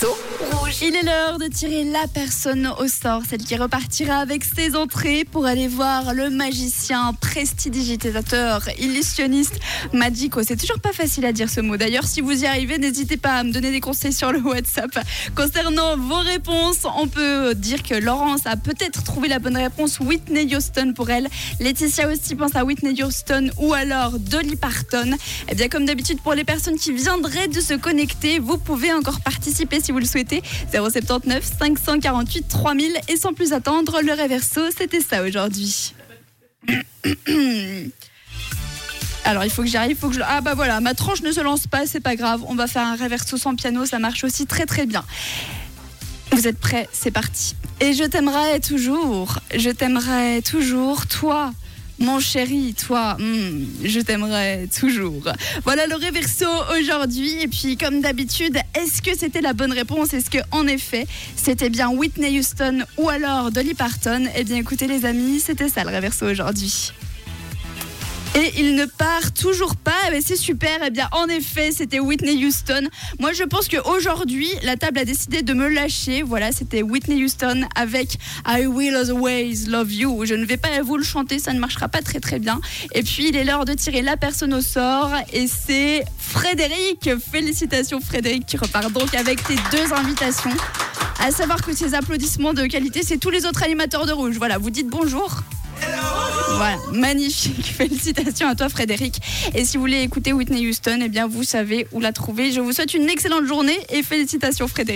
Reverso Rouge. Il est l'heure de tirer la personne au sort, celle qui repartira avec ses entrées pour aller voir le magicien, prestidigitateur, illusionniste Magico. C'est toujours pas facile à dire ce mot. D'ailleurs, si vous y arrivez, n'hésitez pas à me donner des conseils sur le WhatsApp. Concernant vos réponses, on peut dire que Laurence a peut-être trouvé la bonne réponse, Whitney Houston pour elle. Laetitia aussi pense à Whitney Houston ou alors Dolly Parton. Eh bien, comme d'habitude, pour les personnes qui viendraient de se connecter, vous pouvez encore participer si vous le souhaitez. 079 548 3000 et sans plus attendre, le Reverso, c'était ça aujourd'hui. Alors il faut que j'arrive, Ah bah voilà, ma tranche ne se lance pas, c'est pas grave, on va faire un Reverso sans piano, ça marche aussi très très bien. Vous êtes prêts? C'est parti. Et je t'aimerai toujours, toi. Mon chéri, toi, je t'aimerai toujours. Voilà le Reverso aujourd'hui. Et puis, comme d'habitude, est-ce que c'était la bonne réponse? Est-ce que, en effet, c'était bien Whitney Houston ou alors Dolly Parton? Eh bien, écoutez les amis, c'était ça le Reverso aujourd'hui. Et il ne part toujours pas, mais c'est super. Eh bien, en effet, c'était Whitney Houston. Moi, je pense qu'aujourd'hui, la table a décidé de me lâcher. Voilà, c'était Whitney Houston avec I Will Always Love You. Je ne vais pas vous le chanter, ça ne marchera pas très très bien. Et puis, il est l'heure de tirer la personne au sort. Et c'est Frédéric. Félicitations Frédéric, tu repars donc avec tes 2 invitations. À savoir que ces applaudissements de qualité, c'est tous les autres animateurs de Rouge. Voilà, vous dites bonjour. Voilà, magnifique, félicitations à toi Frédéric. Et si vous voulez écouter Whitney Houston, eh bien vous savez où la trouver. Je vous souhaite une excellente journée et félicitations Frédéric.